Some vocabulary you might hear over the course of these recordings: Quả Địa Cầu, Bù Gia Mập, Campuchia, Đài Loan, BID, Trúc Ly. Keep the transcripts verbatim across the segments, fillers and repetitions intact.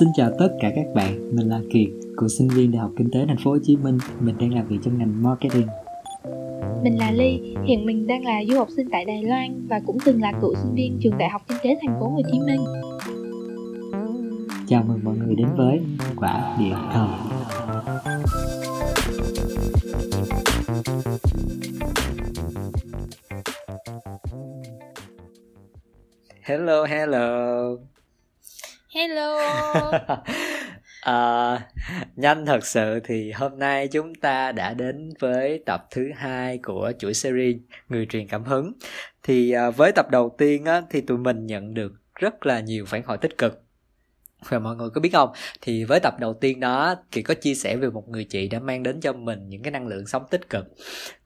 Xin chào tất cả các bạn, mình là Kiệt, cựu sinh viên Đại học Kinh tế T P.hát xê em. Mình đang làm việc trong ngành marketing. Mình là Ly, hiện mình đang là du học sinh tại Đài Loan và cũng từng là cựu sinh viên trường Đại học Kinh tế T P.hát xê em. Chào mừng mọi người đến với Quả Địa Cầu. Hello, hello. Hello. uh, nhanh thật sự thì hôm nay chúng ta đã đến với tập thứ hai của chuỗi series Người truyền cảm hứng. Thì uh, với tập đầu tiên á, thì tụi mình nhận được rất là nhiều phản hồi tích cực. Và mọi người có biết không, thì với tập đầu tiên đó, Kỳ có chia sẻ về một người chị đã mang đến cho mình những cái năng lượng sống tích cực,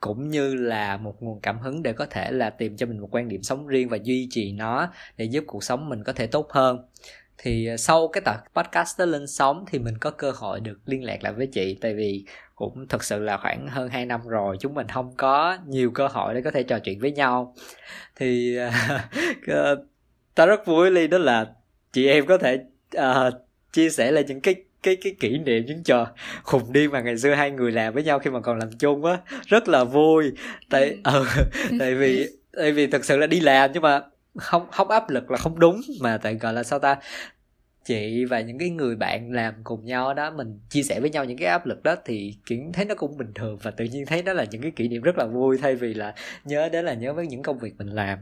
cũng như là một nguồn cảm hứng để có thể là tìm cho mình một quan điểm sống riêng và duy trì nó để giúp cuộc sống mình có thể tốt hơn. Thì sau cái tập podcast đó lên sóng thì mình có cơ hội được liên lạc lại với chị, tại vì cũng thật sự là khoảng hơn hai năm rồi chúng mình không có nhiều cơ hội để có thể trò chuyện với nhau. Thì ta rất vui Ly, đó là chị em có thể Uh, chia sẻ lại những cái cái cái kỷ niệm, những trò khùng điên mà ngày xưa hai người làm với nhau khi mà còn làm chung á, rất là vui. Tại ừ, tại vì tại vì thực sự là đi làm nhưng mà không không áp lực là không đúng, mà tại gọi là sao ta, chị và những cái người bạn làm cùng nhau đó, mình chia sẻ với nhau những cái áp lực đó thì kiến thấy nó cũng bình thường, và tự nhiên thấy đó là những cái kỷ niệm rất là vui, thay vì là nhớ đến là nhớ với những công việc mình làm.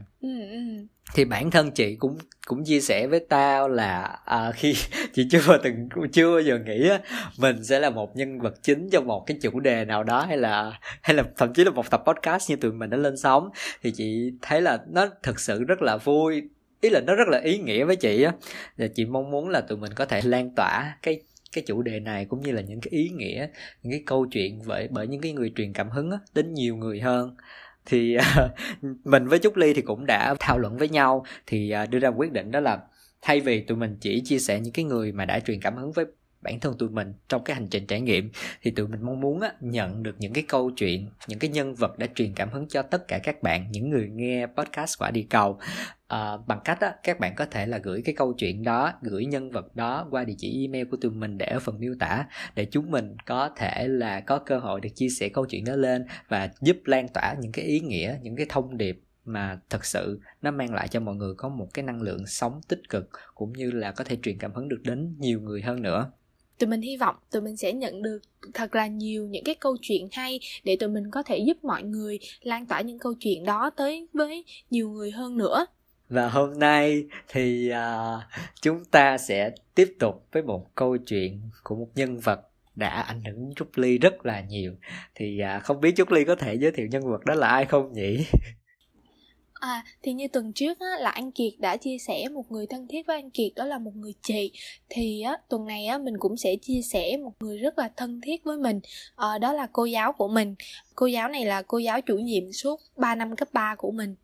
Thì bản thân chị cũng cũng chia sẻ với tao là à, khi chị chưa bao từng chưa bao giờ nghĩ á, mình sẽ là một nhân vật chính trong một cái chủ đề nào đó, hay là hay là thậm chí là một tập podcast như tụi mình đã lên sóng. Thì chị thấy là nó thật sự rất là vui, ý là nó rất là ý nghĩa với chị á, và chị mong muốn là tụi mình có thể lan tỏa cái cái chủ đề này, cũng như là những cái ý nghĩa, những cái câu chuyện bởi bởi những cái người truyền cảm hứng á, đến nhiều người hơn. Thì uh, mình với Trúc Ly thì cũng đã thảo luận với nhau, thì uh, đưa ra quyết định đó là thay vì tụi mình chỉ chia sẻ những cái người mà đã truyền cảm hứng với bản thân tụi mình trong cái hành trình trải nghiệm, thì tụi mình mong muốn á, nhận được những cái câu chuyện, những cái nhân vật đã truyền cảm hứng cho tất cả các bạn, những người nghe podcast Quả Địa Cầu, à, bằng cách á, các bạn có thể là gửi cái câu chuyện đó, gửi nhân vật đó qua địa chỉ email của tụi mình để ở phần miêu tả, để chúng mình có thể là có cơ hội được chia sẻ câu chuyện đó lên và giúp lan tỏa những cái ý nghĩa, những cái thông điệp mà thật sự nó mang lại cho mọi người có một cái năng lượng sống tích cực, cũng như là có thể truyền cảm hứng được đến nhiều người hơn nữa. Tụi mình hy vọng tụi mình sẽ nhận được thật là nhiều những cái câu chuyện hay để tụi mình có thể giúp mọi người lan tỏa những câu chuyện đó tới với nhiều người hơn nữa. Và hôm nay thì uh, chúng ta sẽ tiếp tục với một câu chuyện của một nhân vật đã ảnh hưởng Trúc Ly rất là nhiều. Thì uh, không biết Trúc Ly có thể giới thiệu nhân vật đó là ai không nhỉ? À, thì như tuần trước á, là anh Kiệt đã chia sẻ một người thân thiết với anh Kiệt, đó là một người chị. Thì á, tuần này á, mình cũng sẽ chia sẻ một người rất là thân thiết với mình, à, đó là cô giáo của mình. Cô giáo này là cô giáo chủ nhiệm suốt ba năm cấp ba của mình.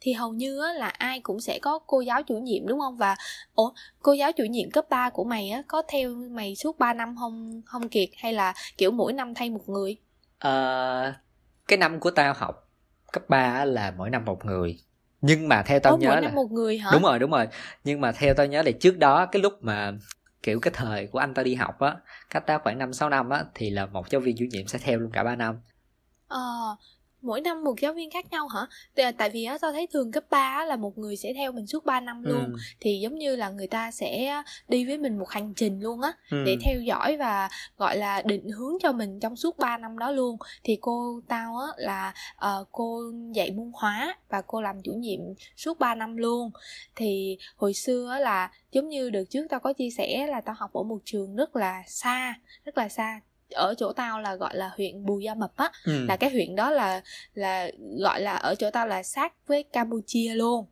Thì hầu như á, là ai cũng sẽ có cô giáo chủ nhiệm đúng không? Và ủa, cô giáo chủ nhiệm cấp ba của mày á, có theo mày suốt ba năm không, không Kiệt? Hay là kiểu mỗi năm thay một người? À, cái năm của tao học cấp ba là mỗi năm một người, nhưng mà theo tao Ủa, nhớ mỗi là năm một người hả? Đúng rồi, đúng rồi. Nhưng mà theo tao nhớ là trước đó, cái lúc mà kiểu cái thời của anh tao đi học á, cách tao khoảng năm sáu năm á, thì là một giáo viên chủ nhiệm sẽ theo luôn cả ba năm. Ờ, à, mỗi năm một giáo viên khác nhau hả? Tại vì á, tao thấy thường cấp ba là một người sẽ theo mình suốt ba năm luôn. Ừ. Thì giống như là người ta sẽ đi với mình một hành trình luôn á, ừ. để theo dõi và gọi là định hướng cho mình trong suốt ba năm đó luôn. Thì cô tao á, là uh, cô dạy môn hóa và cô làm chủ nhiệm suốt ba năm luôn. Thì hồi xưa á, là giống như đợt trước tao có chia sẻ là tao học ở một trường rất là xa, rất là xa. Ở chỗ tao là gọi là huyện Bù Gia Mập á, ừ. là cái huyện đó là là gọi là ở chỗ tao là sát với Campuchia luôn.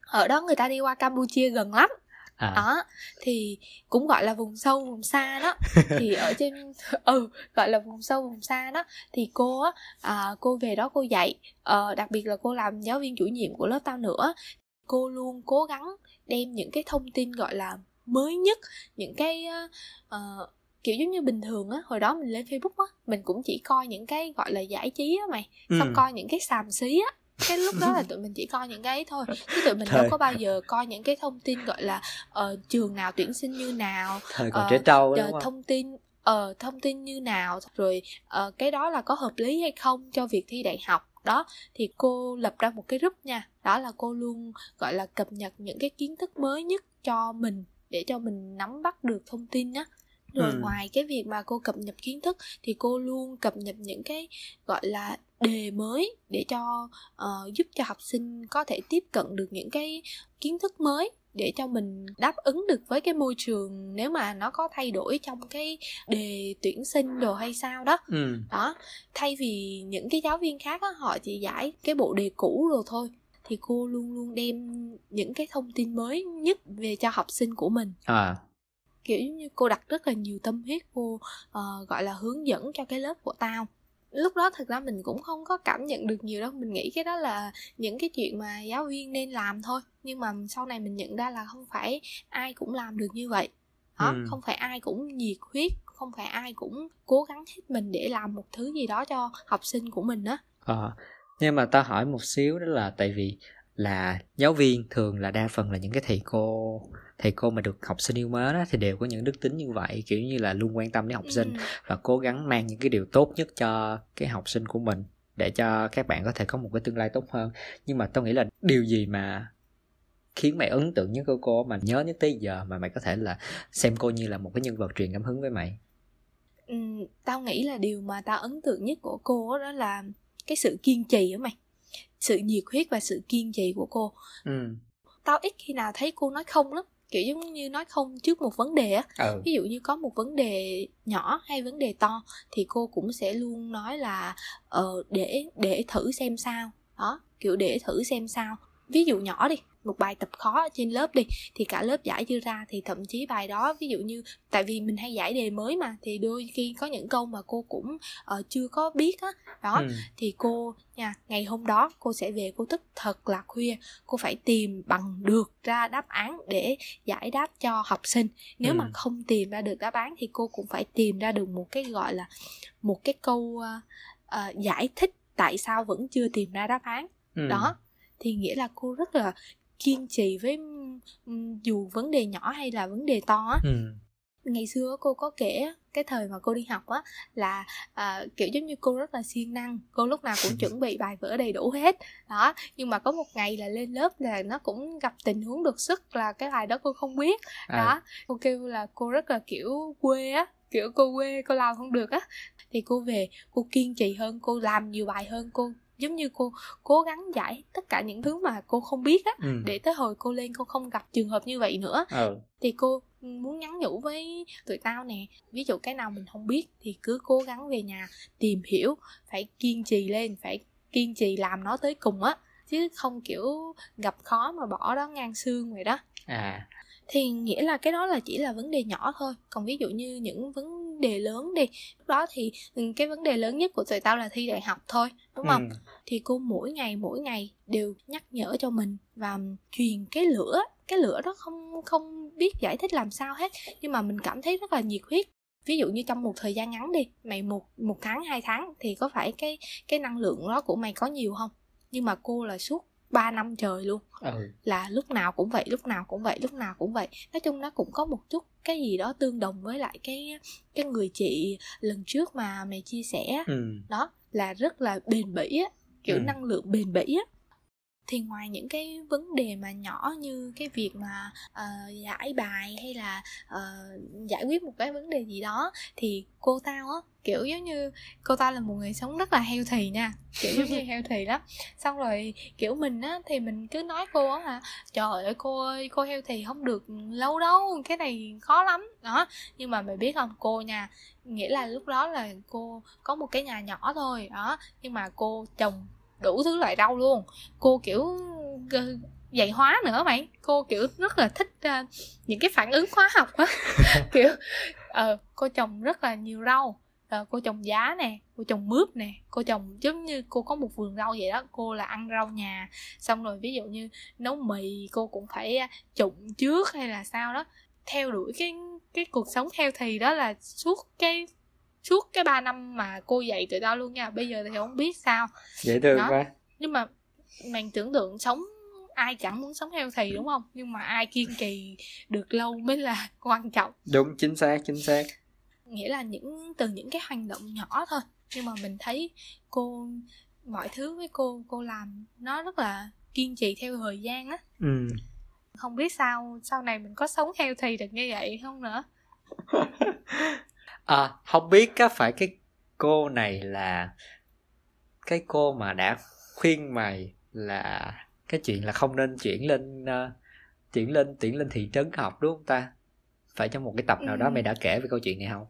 Ở đó người ta đi qua Campuchia gần lắm. À. Đó, thì cũng gọi là vùng sâu vùng xa đó. Thì ở trên ừ gọi là vùng sâu vùng xa đó, thì cô á, à, cô về đó cô dạy, à, đặc biệt là cô làm giáo viên chủ nhiệm của lớp tao nữa. Cô luôn cố gắng đem những cái thông tin gọi là mới nhất, những cái uh, kiểu giống như bình thường á, hồi đó mình lên Facebook á, mình cũng chỉ coi những cái gọi là giải trí á mày, ừ. xong coi những cái xàm xí á, Cái lúc đó là tụi mình chỉ coi những cái ấy thôi, chứ tụi mình thời... đâu có bao giờ coi những cái thông tin gọi là uh, trường nào tuyển sinh như nào, thời còn uh, trẻ trâu đó, thông tin uh, thông tin như nào, rồi uh, cái đó là có hợp lý hay không cho việc thi đại học. Đó thì cô lập ra một cái group nha, đó là cô luôn gọi là cập nhật những cái kiến thức mới nhất cho mình để cho mình nắm bắt được thông tin á. Rồi ừ. ngoài cái việc mà cô cập nhật kiến thức thì cô luôn cập nhật những cái gọi là đề mới để cho uh, giúp cho học sinh có thể tiếp cận được những cái kiến thức mới để cho mình đáp ứng được với cái môi trường nếu mà nó có thay đổi trong cái đề tuyển sinh đồ hay sao đó. Ừ. Đó, thay vì những cái giáo viên khác đó, họ chỉ giải cái bộ đề cũ rồi thôi, thì cô luôn luôn đem những cái thông tin mới nhất về cho học sinh của mình. À. Kiểu như cô đặt rất là nhiều tâm huyết, cô uh, gọi là hướng dẫn cho cái lớp của tao. Lúc đó thật ra mình cũng không có cảm nhận được nhiều đâu, mình nghĩ cái đó là những cái chuyện mà giáo viên nên làm thôi. Nhưng mà sau này mình nhận ra là không phải ai cũng làm được như vậy đó, ừ. không phải ai cũng nhiệt huyết, không phải ai cũng cố gắng hết mình để làm một thứ gì đó cho học sinh của mình á. Ờ, nhưng mà tao hỏi một xíu, đó là tại vì là giáo viên thường là đa phần là những cái thầy cô thầy cô mà được học sinh yêu mến á, thì đều có những đức tính như vậy, kiểu như là luôn quan tâm đến học sinh và cố gắng mang những cái điều tốt nhất cho cái học sinh của mình để cho các bạn có thể có một cái tương lai tốt hơn. Nhưng mà tao nghĩ là điều gì mà khiến mày ấn tượng nhất của cô, mà nhớ nhất tới giờ, mà mày có thể là xem cô như là một cái nhân vật truyền cảm hứng với mày? Ừ, tao nghĩ là điều mà tao ấn tượng nhất của cô đó là cái sự kiên trì của mày, sự nhiệt huyết và sự kiên trì của cô. Ừ. Tao ít khi nào thấy cô nói không lắm, kiểu giống như nói không trước một vấn đề á. Ừ. Ví dụ như có một vấn đề nhỏ hay vấn đề to thì cô cũng sẽ luôn nói là ờ, để để thử xem sao đó, kiểu để thử xem sao. Ví dụ nhỏ đi, một bài tập khó trên lớp đi, thì cả lớp giải chưa ra, thì thậm chí bài đó, ví dụ như tại vì mình hay giải đề mới mà, thì đôi khi có những câu mà cô cũng uh, chưa có biết á đó, đó. Ừ. Thì cô nha, ngày hôm đó cô sẽ về, cô thức thật là khuya, cô phải tìm bằng được ra đáp án để giải đáp cho học sinh. Nếu ừ. mà không tìm ra được đáp án thì cô cũng phải tìm ra được một cái gọi là một cái câu uh, uh, giải thích tại sao vẫn chưa tìm ra đáp án. Ừ. Đó thì nghĩa là cô rất là kiên trì với dù vấn đề nhỏ hay là vấn đề to á. Ừ. Ngày xưa cô có kể cái thời mà cô đi học á là à, kiểu giống như cô rất là siêng năng, cô lúc nào cũng chuẩn bị bài vở đầy đủ hết đó, nhưng mà có một ngày là lên lớp là nó cũng gặp tình huống đột xuất là cái bài đó cô không biết đó. À. Cô kêu là cô rất là kiểu quê á, kiểu cô quê, cô làm không được á, thì cô về cô kiên trì hơn, cô làm nhiều bài hơn, cô giống như cô cố gắng giải tất cả những thứ mà cô không biết á. Ừ. Để tới hồi cô lên cô không gặp trường hợp như vậy nữa. Ừ. Thì cô muốn nhắn nhủ với tụi tao nè, ví dụ cái nào mình không biết thì cứ cố gắng về nhà tìm hiểu, phải kiên trì lên, phải kiên trì làm nó tới cùng á, chứ không kiểu gặp khó mà bỏ đó ngang xương vậy đó. À. Thì nghĩa là cái đó là chỉ là vấn đề nhỏ thôi. Còn ví dụ như những vấn đề lớn đi, lúc đó thì cái vấn đề lớn nhất của tụi tao là thi đại học thôi, đúng không? Ừ. Thì cô mỗi ngày mỗi ngày đều nhắc nhở cho mình và truyền cái lửa, cái lửa đó không không biết giải thích làm sao hết, nhưng mà mình cảm thấy rất là nhiệt huyết. Ví dụ như trong một thời gian ngắn đi, mày một một tháng hai tháng thì có phải cái cái năng lượng đó của mày có nhiều không? Nhưng mà cô là suốt ba năm trời luôn. Ừ. Là lúc nào cũng vậy, lúc nào cũng vậy, lúc nào cũng vậy. Nói chung nó cũng có một chút cái gì đó tương đồng với lại cái cái người chị lần trước mà mày chia sẻ. Ừ. Đó là rất là bền bỉ á, kiểu ừ. năng lượng bền bỉ á. Thì ngoài những cái vấn đề mà nhỏ như cái việc mà uh, giải bài hay là uh, giải quyết một cái vấn đề gì đó, thì cô tao á, kiểu giống như cô tao là một người sống rất là healthy nha, kiểu giống như healthy lắm. Xong rồi kiểu mình á thì mình cứ nói cô á hả, trời ơi cô ơi, cô healthy không được lâu đâu, cái này khó lắm đó. Nhưng mà mày biết không, cô nha, nghĩa là lúc đó là cô có một cái nhà nhỏ thôi đó, nhưng mà cô trồng đủ thứ loại rau luôn. Cô kiểu dạy hóa nữa mày, cô kiểu rất là thích uh, những cái phản ứng hóa học á. Kiểu uh, cô trồng rất là nhiều rau, uh, cô trồng giá nè, cô trồng mướp nè, cô trồng giống như cô có một vườn rau vậy đó. Cô là ăn rau nhà, xong rồi ví dụ như nấu mì cô cũng phải trụng trước hay là sao đó. Theo đuổi cái cái cuộc sống healthy đó là suốt cái suốt cái ba năm mà cô dạy tụi tao luôn nha. Bây giờ thì không biết sao. Dễ thương đó. Quá. Nhưng mà Mình tưởng tượng sống ai chẳng muốn sống healthy đúng không, nhưng mà ai kiên trì được lâu mới là quan trọng. Đúng, chính xác, chính xác. Nghĩa là những từ những cái hành động nhỏ thôi, nhưng mà mình thấy cô, mọi thứ với cô cô làm nó rất là kiên trì theo thời gian á. Ừ. Không biết sao sau này mình có sống healthy được như vậy không nữa. À, không biết có phải cái cô này là cái cô mà đã khuyên mày là cái chuyện là không nên chuyển lên uh, chuyển lên chuyển lên thị trấn học đúng không ta? Phải trong một cái tập nào đó mày đã kể về câu chuyện này không?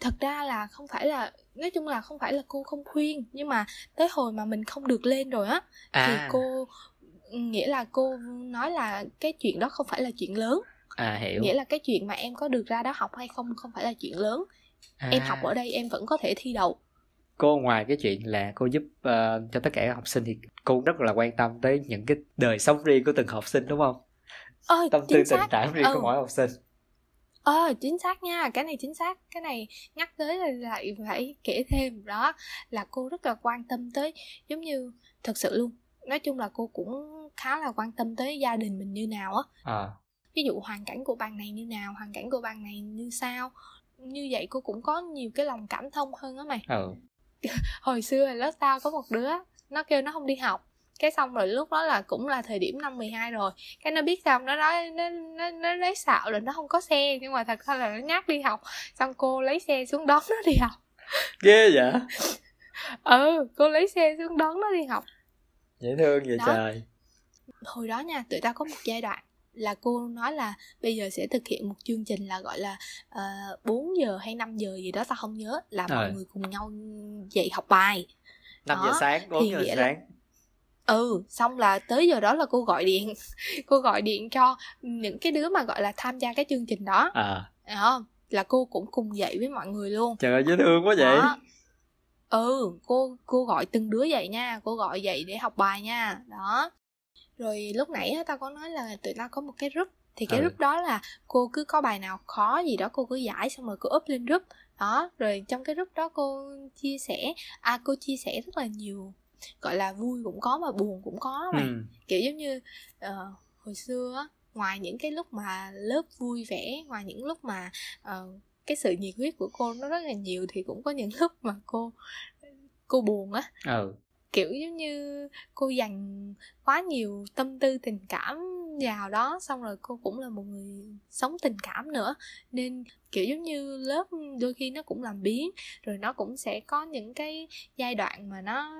Thật ra là không phải là, nói chung là không phải là cô không khuyên, nhưng mà tới hồi mà mình không được lên rồi á à. Thì cô, nghĩa là cô nói là cái chuyện đó không phải là chuyện lớn. À, hiểu. Nghĩa là cái chuyện mà em có được ra đó học hay không không phải là chuyện lớn à. Em học ở đây em vẫn có thể thi đậu. Cô ngoài cái chuyện là cô giúp uh, cho tất cả các học sinh thì cô rất là quan tâm tới những cái đời sống riêng của từng học sinh đúng không? Ờ, tâm tư tình cảm riêng ừ. của mỗi học sinh. Ờ, chính xác nha, cái này chính xác. Cái này nhắc tới là lại phải kể thêm. Đó là cô rất là quan tâm tới, giống như thật sự luôn, nói chung là cô cũng khá là quan tâm tới gia đình mình như nào á à. Ví dụ hoàn cảnh của bạn này như nào, hoàn cảnh của bạn này như sao. Như vậy cô cũng có nhiều cái lòng cảm thông hơn á mày ừ. Hồi xưa lớp tao có một đứa, nó kêu nó không đi học, cái xong rồi lúc đó là cũng là thời điểm năm mười hai rồi, cái nó biết xong nó nói nó nó nó lấy xạo là nó không có xe, nhưng mà thật ra là nó nhát đi học, xong cô lấy xe xuống đón nó đi học. Ghê vậy. Ừ, cô lấy xe xuống đón nó đi học. Dễ thương vậy đó. Trời, hồi đó nha, tụi tao có một giai đoạn là cô nói là bây giờ sẽ thực hiện một chương trình là gọi là uh, bốn giờ hay năm giờ gì đó tao không nhớ, là mọi ừ. người cùng nhau dậy học bài năm đó, giờ sáng, bốn giờ sáng là... Ừ, xong là tới giờ đó là cô gọi điện cô gọi điện cho những cái đứa mà gọi là tham gia cái chương trình đó à. Đó, là cô cũng cùng dậy với mọi người luôn. Trời ơi, dễ thương quá vậy đó. Ừ, cô, cô gọi từng đứa dậy nha, cô gọi dậy để học bài nha. Đó. Rồi lúc nãy tao có nói là tụi tao có một cái group. Thì cái ừ. group đó là cô cứ có bài nào khó gì đó cô cứ giải, xong rồi cô up lên group. Đó, rồi trong cái group đó cô chia sẻ. À, cô chia sẻ rất là nhiều, gọi là vui cũng có mà buồn cũng có mà. Ừ. Kiểu giống như uh, hồi xưa, ngoài những cái lúc mà lớp vui vẻ, ngoài những lúc mà uh, cái sự nhiệt huyết của cô nó rất là nhiều, thì cũng có những lúc mà cô cô buồn á. Ừ. Kiểu giống như cô dành quá nhiều tâm tư tình cảm vào đó, xong rồi cô cũng là một người sống tình cảm nữa, nên kiểu giống như lớp đôi khi nó cũng làm biến, rồi nó cũng sẽ có những cái giai đoạn mà nó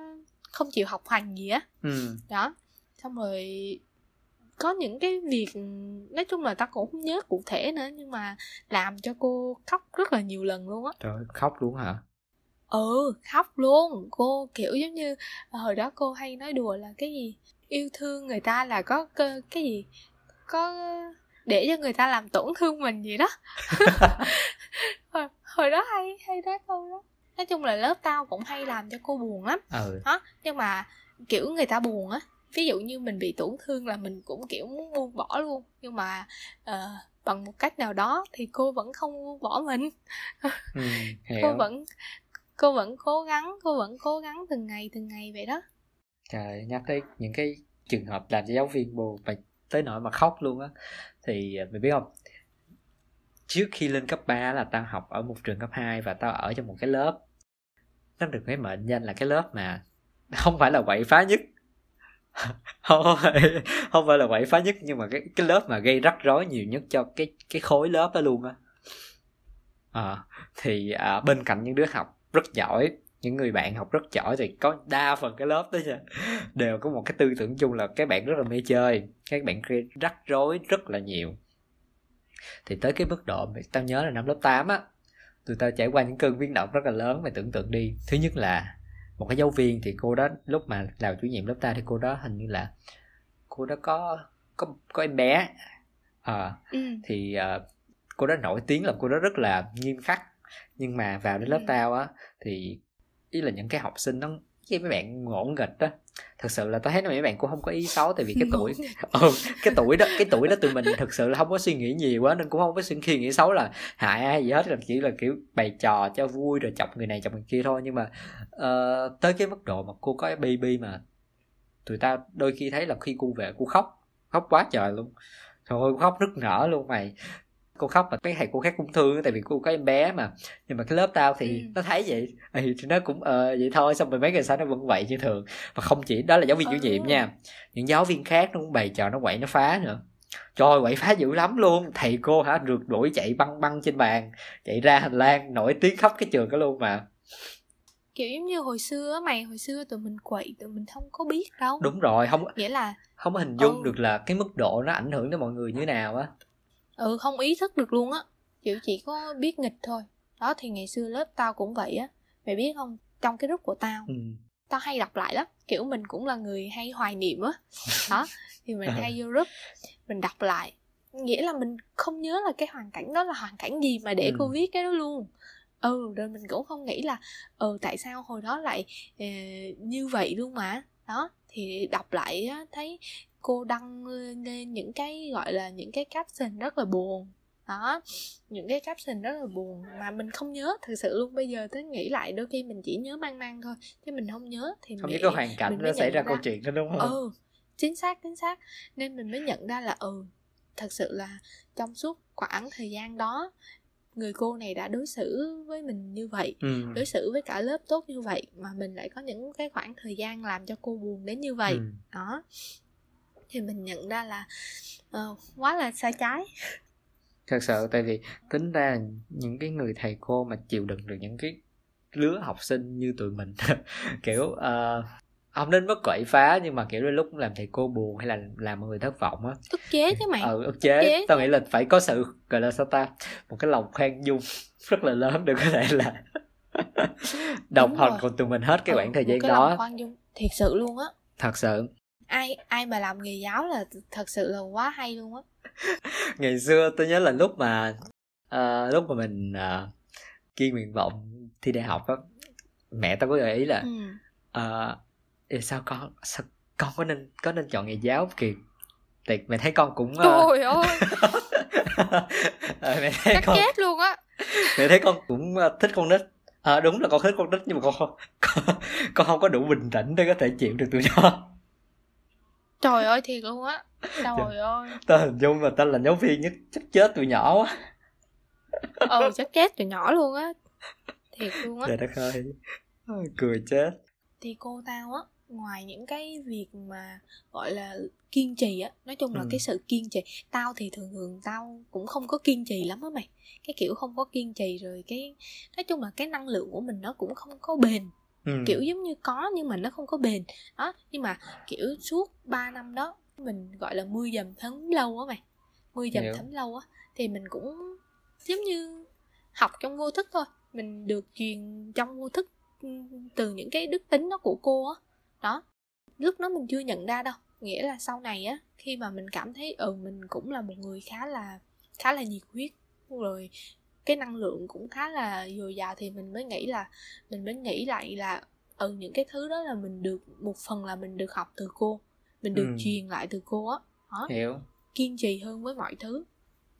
không chịu học hành gì á. Ừ. Đó, xong rồi có những cái việc, nói chung là ta cũng không nhớ cụ thể nữa, nhưng mà làm cho cô khóc rất là nhiều lần luôn á. Trời ơi, khóc luôn hả? Ừ, khóc luôn. Cô kiểu giống như hồi đó cô hay nói đùa là cái gì yêu thương người ta là có cái gì, có để cho người ta làm tổn thương mình gì đó. hồi, hồi đó hay hay nói câu đó. Nói chung là lớp tao cũng hay làm cho cô buồn lắm. Ừ. Đó, nhưng mà kiểu người ta buồn á, ví dụ như mình bị tổn thương là mình cũng kiểu muốn buông bỏ luôn, nhưng mà uh, bằng một cách nào đó thì cô vẫn không buông bỏ mình. Ừ, cô vẫn cô vẫn cố gắng cô vẫn cố gắng từng ngày từng ngày vậy đó. Trời, nhắc tới những cái trường hợp làm cho giáo viên buồn mà tới nỗi mà khóc luôn á, thì mày biết không, trước khi lên cấp ba là tao học ở một trường cấp hai, và tao ở trong một cái lớp nó được cái mệnh danh là cái lớp mà không phải là quậy phá nhất. không, không, phải, không phải là quậy phá nhất, nhưng mà cái cái lớp mà gây rắc rối nhiều nhất cho cái cái khối lớp đó luôn á. À, thì à, bên cạnh những đứa học rất giỏi, những người bạn học rất giỏi, thì có đa phần cái lớp đó nha, đều có một cái tư tưởng chung là các bạn rất là mê chơi, các bạn gây rắc rối rất là nhiều. Thì tới cái mức độ tao nhớ là năm lớp tám á, tụi tao trải qua những cơn biến động rất là lớn. Mày tưởng tượng đi, thứ nhất là một cái giáo viên, thì cô đó lúc mà làm chủ nhiệm lớp ta thì cô đó hình như là cô đó có có có em bé à, ừ. thì uh, cô đó nổi tiếng là cô đó rất là nghiêm khắc, nhưng mà vào đến lớp ừ. tao á thì ý là những cái học sinh nó với mấy bạn ngổn nghịch á, thật sự là tao thấy mấy bạn cũng không có ý xấu, tại vì cái tuổi ừ, cái tuổi đó cái tuổi đó tụi mình thật sự là không có suy nghĩ nhiều quá, nên cũng không có suy nghĩ, nghĩ xấu là hại ai gì hết, là chỉ là kiểu bày trò cho vui rồi chọc người này chọc người kia thôi. Nhưng mà uh, tới cái mức độ mà cô có baby mà tụi tao đôi khi thấy là khi cu về cu khóc khóc quá trời luôn, thôi khóc nức nở luôn mày. Cô khóc mà mấy thầy cô khác cũng thương, tại vì cô có em bé mà. Nhưng mà cái lớp tao thì ừ. nó thấy vậy thì nó cũng uh, vậy thôi, xong rồi mấy ngày sau nó vẫn vậy như thường. Và không chỉ đó là giáo viên chủ ừ. nhiệm nha, những giáo viên khác nó cũng bày trò nó quậy nó phá nữa. Trời ơi, quậy phá dữ lắm luôn. Thầy cô hả rượt đuổi chạy băng băng trên bàn, chạy ra hành lang nổi tiếng khắp cái trường đó luôn mà. Kiểu giống như hồi xưa mày, hồi xưa tụi mình quậy tụi mình không có biết đâu. Đúng rồi, không nghĩa là không hình dung ừ. được là cái mức độ nó ảnh hưởng đến mọi người như nào á. Ừ, không ý thức được luôn á, kiểu chỉ có biết nghịch thôi. Đó thì ngày xưa lớp tao cũng vậy á. Mày biết không, trong cái group của tao ừ. tao hay đọc lại lắm. Kiểu mình cũng là người hay hoài niệm á. Đó, thì mình hay vô group, mình đọc lại. Nghĩa là mình không nhớ là cái hoàn cảnh đó là hoàn cảnh gì mà để ừ. cô viết cái đó luôn. Ừ, rồi mình cũng không nghĩ là ừ, tại sao hồi đó lại ờ, như vậy luôn mà. Đó, thì đọc lại á, thấy cô đăng lên những cái gọi là những cái caption rất là buồn. Đó, những cái caption rất là buồn mà mình không nhớ thực sự luôn. Bây giờ tới nghĩ lại đôi khi mình chỉ nhớ mang mang thôi, chứ mình không nhớ thì không biết cái hoàn cảnh nó xảy ra, ra câu chuyện đó đúng không? Ừ, chính xác, chính xác. Nên mình mới nhận ra là ừ, thật sự là trong suốt khoảng thời gian đó người cô này đã đối xử với mình như vậy, ừ. đối xử với cả lớp tốt như vậy, mà mình lại có những cái khoảng thời gian làm cho cô buồn đến như vậy. ừ. Đó, thì mình nhận ra là uh, quá là sai trái. Thật sự, tại vì tính ra những cái người thầy cô mà chịu đựng được những cái lứa học sinh như tụi mình kiểu uh, không nên mất quậy phá, nhưng mà kiểu đôi lúc làm thầy cô buồn hay là làm mọi người thất vọng á, ức chế chứ mày. Ừ, ức chế. Tao nghĩ là phải có sự gọi là sao ta, một cái lòng khoan dung rất là lớn để có thể là đồng hành cùng tụi mình hết cái ừ, khoảng thời gian cái đó. Lòng khoan dung thiệt sự luôn á. Thật sự. Ai ai mà làm nghề giáo là thật sự là quá hay luôn á. Ngày xưa tôi nhớ là lúc mà uh, lúc mà mình uh, kiên nguyện vọng thi đại học á, mẹ tao có gợi ý là ừ. uh, sao con sao con có nên có nên chọn nghề giáo Kiệt, tại mẹ thấy con cũng uh... trời ơi mẹ thấy chắc con chết luôn á, mẹ thấy con cũng thích con nít. À, đúng là con thích con nít, nhưng mà con không, con, con không có đủ bình tĩnh để có thể chịu được tụi nó. Trời ơi thiệt luôn á. Trời ơi. Tao hình dung là tao là giáo viên nhất chắc chết tụi nhỏ quá. Ừ, chắc chết tụi nhỏ luôn á. Thiệt luôn á. Trời đất ơi. Cười chết. Thì cô tao á, ngoài những cái việc mà gọi là kiên trì á, nói chung là ừ. cái sự kiên trì. Tao thì thường thường tao cũng không có kiên trì lắm á mày. Cái kiểu không có kiên trì rồi cái nói chung là cái năng lượng của mình nó cũng không có bền. Ừ. Kiểu giống như có nhưng mà nó không có bền. Đó, nhưng mà kiểu suốt ba năm đó mình gọi là mưa dầm thấm lâu á mày. Mưa dầm Hiểu. thấm lâu á thì mình cũng giống như học trong vô thức thôi. Mình được truyền trong vô thức từ những cái đức tính đó của cô á. Đó, lúc đó mình chưa nhận ra đâu. Nghĩa là sau này á, khi mà mình cảm thấy ừ mình cũng là một người khá là khá là nhiệt huyết rồi, cái năng lượng cũng khá là dồi dào, thì mình mới nghĩ là mình mới nghĩ lại là ừ những cái thứ đó là mình được, một phần là mình được học từ cô, mình được ừ. truyền lại từ cô á. Hiểu. Kiên trì hơn với mọi thứ,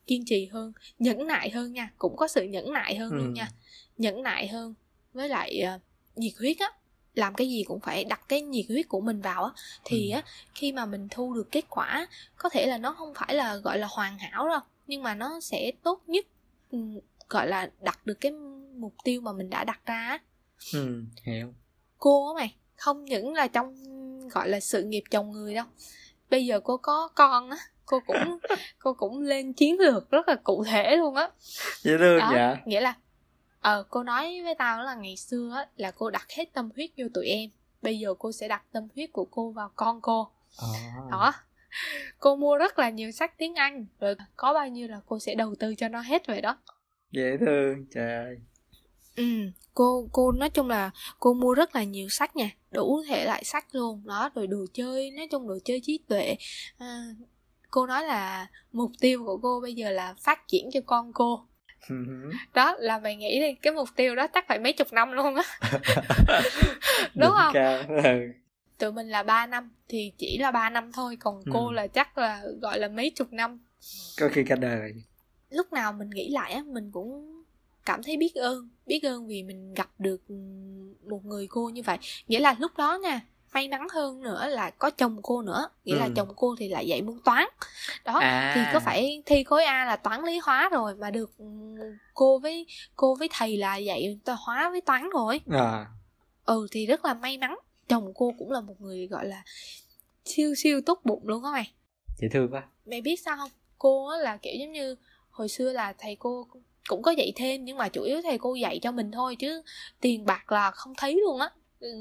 kiên trì hơn, nhẫn nại hơn nha, cũng có sự nhẫn nại hơn ừ. luôn nha, nhẫn nại hơn với lại uh, nhiệt huyết á, làm cái gì cũng phải đặt cái nhiệt huyết của mình vào á, thì ừ. á khi mà mình thu được kết quả có thể là nó không phải là gọi là hoàn hảo đâu, nhưng mà nó sẽ tốt nhất, gọi là đặt được cái mục tiêu mà mình đã đặt ra. Ừ, hiểu. Cô á mày, không những là trong gọi là sự nghiệp chồng người đâu, bây giờ cô có con á, cô cũng cô cũng lên chiến lược rất là cụ thể luôn á. Dễ thương dạ. Nghĩa là ờ cô nói với tao là ngày xưa á là cô đặt hết tâm huyết vô tụi em, bây giờ cô sẽ đặt tâm huyết của cô vào con cô. À. Đó. Cô mua rất là nhiều sách tiếng Anh, rồi có bao nhiêu là cô sẽ đầu tư cho nó hết vậy đó. Dễ thương, trời ơi. Ừ, cô, cô nói chung là cô mua rất là nhiều sách nha, đủ thể loại sách luôn. Đó, rồi đồ chơi, nói chung đồ chơi trí tuệ. À, cô nói là mục tiêu của cô bây giờ là phát triển cho con cô. Đó, là mày nghĩ đi, cái mục tiêu đó chắc phải mấy chục năm luôn á. Đúng không? Tụi mình là ba năm thì chỉ là ba năm thôi, còn cô ừ. là chắc là gọi là mấy chục năm, có khi cả đời. Lúc nào mình nghĩ lại á, mình cũng cảm thấy biết ơn, biết ơn vì mình gặp được một người cô như vậy. Nghĩa là lúc đó nha, may mắn hơn nữa là có chồng cô nữa, nghĩa ừ. là chồng cô thì lại dạy môn toán đó à. Thì có phải thi khối A là toán lý hóa rồi mà được cô với cô với thầy là dạy hóa với toán rồi à. Ừ thì rất là may mắn, chồng cô cũng là một người gọi là siêu siêu tốt bụng luôn á mày, dễ thương quá. Mày biết sao không, cô á là kiểu giống như hồi xưa là thầy cô cũng có dạy thêm nhưng mà chủ yếu thầy cô dạy cho mình thôi chứ tiền bạc là không thấy luôn á,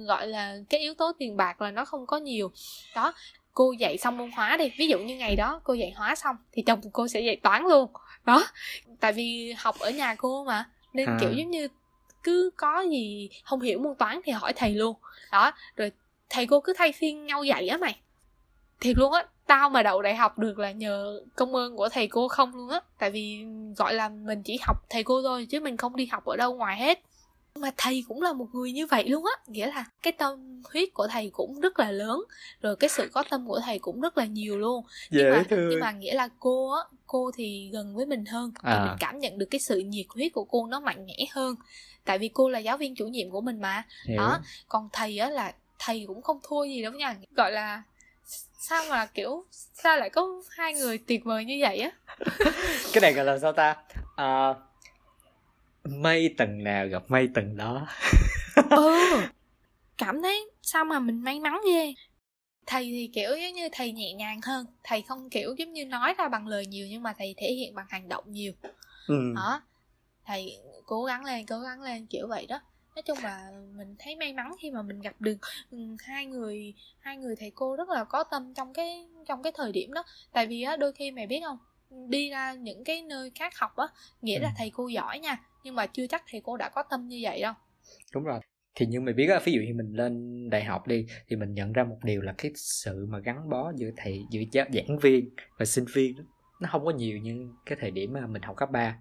gọi là cái yếu tố tiền bạc là nó không có nhiều đó. Cô dạy xong môn hóa đi, ví dụ như ngày đó cô dạy hóa xong thì chồng cô sẽ dạy toán luôn đó, tại vì học ở nhà cô mà nên à. Kiểu giống như cứ có gì không hiểu môn toán thì hỏi thầy luôn đó, rồi thầy cô cứ thay phiên nhau dạy á mày. Thiệt luôn á, tao mà đậu đại học được là nhờ công ơn của thầy cô không luôn á. Tại vì gọi là mình chỉ học thầy cô thôi chứ mình không đi học ở đâu ngoài hết. Mà thầy cũng là một người như vậy luôn á, nghĩa là cái tâm huyết của thầy cũng rất là lớn, rồi cái sự có tâm của thầy cũng rất là nhiều luôn. Dễ nhưng, mà, nhưng mà nghĩa là cô á, cô thì gần với mình hơn à. Thì mình cảm nhận được cái sự nhiệt huyết của cô nó mạnh mẽ hơn, tại vì cô là giáo viên chủ nhiệm của mình mà. Hiểu. Đó, còn thầy á là thầy cũng không thua gì đâu nha, gọi là sao mà kiểu sao lại có hai người tuyệt vời như vậy á. Cái này gọi là sao ta, à, mây tầng nào gặp mây tầng đó. Ừ, cảm thấy sao mà mình may mắn ghê. Thầy thì kiểu giống như thầy nhẹ nhàng hơn, thầy không kiểu giống như nói ra bằng lời nhiều nhưng mà thầy thể hiện bằng hành động nhiều. Ừ. Đó, thầy cố gắng lên cố gắng lên kiểu vậy đó. Nói chung là mình thấy may mắn khi mà mình gặp được hai người hai người thầy cô rất là có tâm trong cái trong cái thời điểm đó. Tại vì á, đôi khi mày biết không, đi ra những cái nơi khác học á, nghĩa ừ. là thầy cô giỏi nha, nhưng mà chưa chắc thầy cô đã có tâm như vậy đâu. Đúng rồi. Thì như mày biết á, ví dụ như mình lên đại học đi, thì mình nhận ra một điều là cái sự mà gắn bó giữa thầy, giữa giáo giảng viên và sinh viên đó, nó không có nhiều như cái thời điểm mà mình học cấp ba.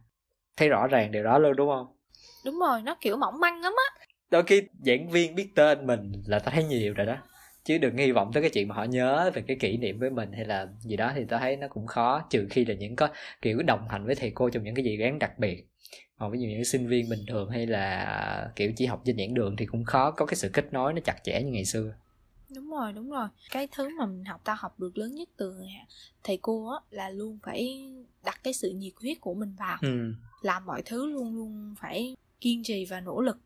Thấy rõ ràng điều đó luôn đúng không? Đúng rồi, nó kiểu mỏng manh lắm á. Đôi khi giảng viên biết tên mình là ta thấy nhiều rồi đó, chứ đừng hy vọng tới cái chuyện mà họ nhớ về cái kỷ niệm với mình hay là gì đó thì ta thấy nó cũng khó, trừ khi là những có kiểu đồng hành với thầy cô trong những cái dự án đặc biệt. Còn ví dụ những sinh viên bình thường hay là kiểu chỉ học trên giảng đường thì cũng khó có cái sự kết nối nó chặt chẽ như ngày xưa. Đúng rồi, đúng rồi. Cái thứ mà mình học, ta học được lớn nhất từ thầy cô á là luôn phải đặt cái sự nhiệt huyết của mình vào. Ừ. Làm mọi thứ luôn luôn phải kiên trì và nỗ lực.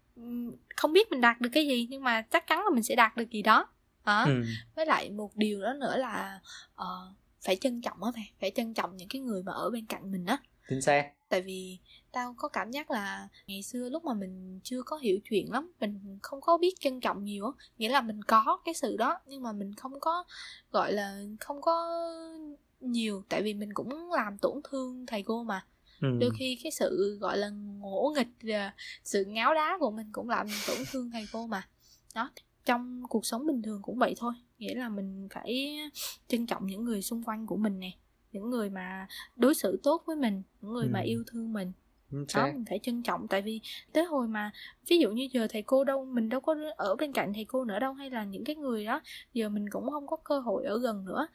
Không biết mình đạt được cái gì nhưng mà chắc chắn là mình sẽ đạt được gì đó. À, ừ. Với lại một điều đó nữa là uh, phải trân trọng á mày, phải trân trọng những cái người mà ở bên cạnh mình á. Chính xác. Tại vì tao có cảm giác là ngày xưa lúc mà mình chưa có hiểu chuyện lắm, mình không có biết trân trọng nhiều á. Nghĩa là mình có cái sự đó nhưng mà mình không có gọi là không có nhiều, tại vì mình cũng làm tổn thương thầy cô mà. Ừ. Đôi khi cái sự gọi là ngỗ nghịch, sự ngáo đá của mình cũng làm tổn thương thầy cô mà. Đó, trong cuộc sống bình thường cũng vậy thôi, nghĩa là mình phải trân trọng những người xung quanh của mình nè, những người mà đối xử tốt với mình, những người ừ. mà yêu thương mình. Đó, mình phải trân trọng, tại vì tới hồi mà ví dụ như giờ thầy cô đâu, mình đâu có ở bên cạnh thầy cô nữa đâu, hay là những cái người đó giờ mình cũng không có cơ hội ở gần nữa.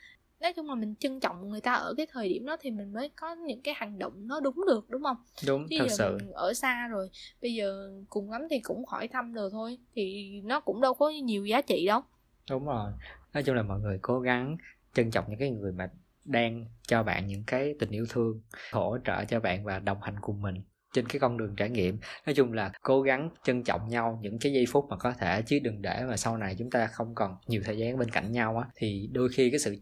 Nói chung là mình trân trọng người ta ở cái thời điểm đó thì mình mới có những cái hành động nó đúng được, đúng không? Đúng, chứ thật giờ sự mình ở xa rồi, bây giờ cùng lắm thì cũng hỏi thăm rồi thôi, thì nó cũng đâu có nhiều giá trị đâu. Đúng rồi, nói chung là mọi người cố gắng trân trọng những cái người mà đang cho bạn những cái tình yêu thương, hỗ trợ cho bạn và đồng hành cùng mình trên cái con đường trải nghiệm. Nói chung là cố gắng trân trọng nhau những cái giây phút mà có thể, chứ đừng để mà sau này chúng ta không còn nhiều thời gian bên cạnh nhau á, thì đôi khi cái sự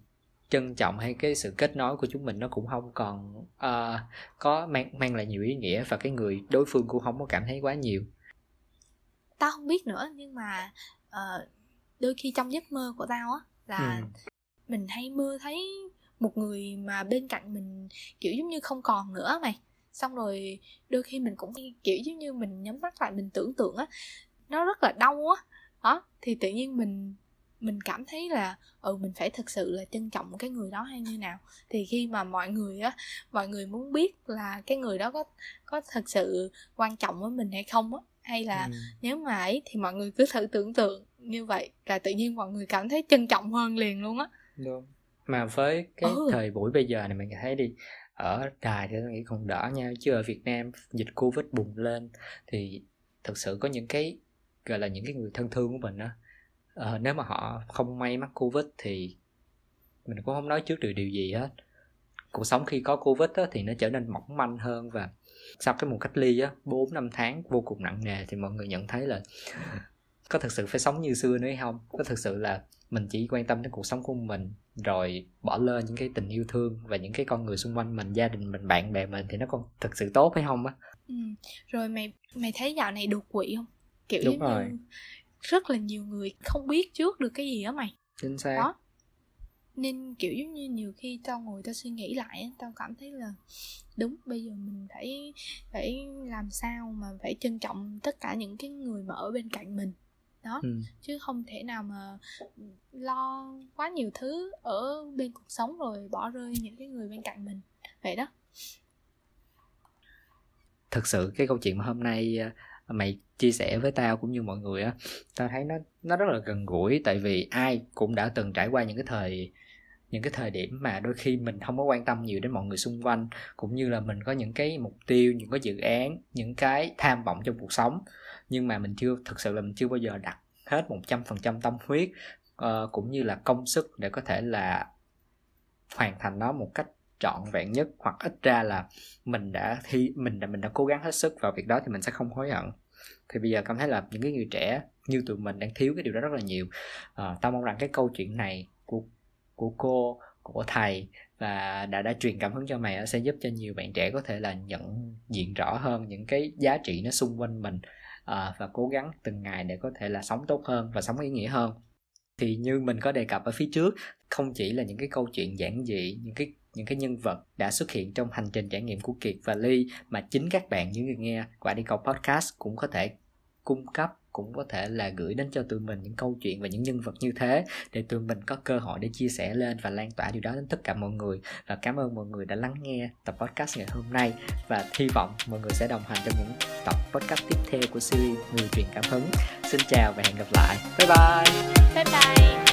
trân trọng hay cái sự kết nối của chúng mình nó cũng không còn uh, có mang, mang lại nhiều ý nghĩa, và cái người đối phương cũng không có cảm thấy quá nhiều. Tao không biết nữa nhưng mà uh, đôi khi trong giấc mơ của tao á là ừ. mình hay mơ thấy một người mà bên cạnh mình kiểu giống như không còn nữa mày. Xong rồi đôi khi mình cũng kiểu giống như mình nhắm mắt lại mình tưởng tượng á, nó rất là đau á. Đó, thì tự nhiên mình mình cảm thấy là ừ mình phải thực sự là trân trọng cái người đó hay như nào. Thì khi mà mọi người á, mọi người muốn biết là cái người đó có có thực sự quan trọng với mình hay không á, hay là ừ. nếu mà ấy thì mọi người cứ thử tưởng tượng như vậy là tự nhiên mọi người cảm thấy trân trọng hơn liền luôn á. Đúng. Mà với cái ừ. thời buổi bây giờ này mình thấy đi, ở Đài thì tôi nghĩ còn đỡ nha, chứ ở Việt Nam dịch Covid bùng lên thì thực sự có những cái gọi là những cái người thân thương của mình á, ờ, nếu mà họ không may mắc Covid thì mình cũng không nói trước được điều gì hết. Cuộc sống khi có Covid á, thì nó trở nên mỏng manh hơn, và sau cái mùa cách ly á, bốn năm tháng vô cùng nặng nề, thì mọi người nhận thấy là có thực sự phải sống như xưa nữa hay không? Có thực sự là mình chỉ quan tâm đến cuộc sống của mình rồi bỏ lơ những cái tình yêu thương và những cái con người xung quanh mình, gia đình mình, bạn bè mình thì nó còn thực sự tốt hay không á? Ừ. Rồi mày mày thấy dạo này đột quỵ không? Kiểu Đúng như rồi. Rất là nhiều người không biết trước được cái gì á mày. Chính xác. Đó. Nên kiểu giống như nhiều khi tao ngồi tao suy nghĩ lại, tao cảm thấy là đúng, bây giờ mình phải phải làm sao mà phải trân trọng tất cả những cái người mà ở bên cạnh mình đó. Ừ. Chứ không thể nào mà lo quá nhiều thứ ở bên cuộc sống rồi bỏ rơi những cái người bên cạnh mình vậy đó. Thực sự cái câu chuyện mà hôm nay mày chia sẻ với tao cũng như mọi người á, tao thấy nó nó rất là gần gũi, tại vì ai cũng đã từng trải qua những cái thời những cái thời điểm mà đôi khi mình không có quan tâm nhiều đến mọi người xung quanh, cũng như là mình có những cái mục tiêu, những cái dự án, những cái tham vọng trong cuộc sống, nhưng mà mình chưa thực sự là mình chưa bao giờ đặt hết một trăm phần trăm tâm huyết uh, cũng như là công sức để có thể là hoàn thành nó một cách trọn vẹn nhất, hoặc ít ra là mình đã thi mình đã mình đã cố gắng hết sức vào việc đó thì mình sẽ không hối hận. Thì bây giờ cảm thấy là những cái người trẻ như tụi mình đang thiếu cái điều đó rất là nhiều. À, tao mong rằng cái câu chuyện này của của cô, của thầy và đã đã truyền cảm hứng cho mày sẽ giúp cho nhiều bạn trẻ có thể là nhận diện rõ hơn những cái giá trị nó xung quanh mình, à, và cố gắng từng ngày để có thể là sống tốt hơn và sống ý nghĩa hơn. Thì như mình có đề cập ở phía trước, không chỉ là những cái câu chuyện giản dị, những cái những cái nhân vật đã xuất hiện trong hành trình trải nghiệm của Kiệt và Ly, mà chính các bạn, những người nghe Quả Địa Cầu Podcast cũng có thể cung cấp, cũng có thể là gửi đến cho tụi mình những câu chuyện và những nhân vật như thế, để tụi mình có cơ hội để chia sẻ lên và lan tỏa điều đó đến tất cả mọi người. Và cảm ơn mọi người đã lắng nghe tập podcast ngày hôm nay, và hy vọng mọi người sẽ đồng hành trong những tập podcast tiếp theo của series Người Truyền Cảm Hứng. Xin chào và hẹn gặp lại. Bye bye. Bye bye.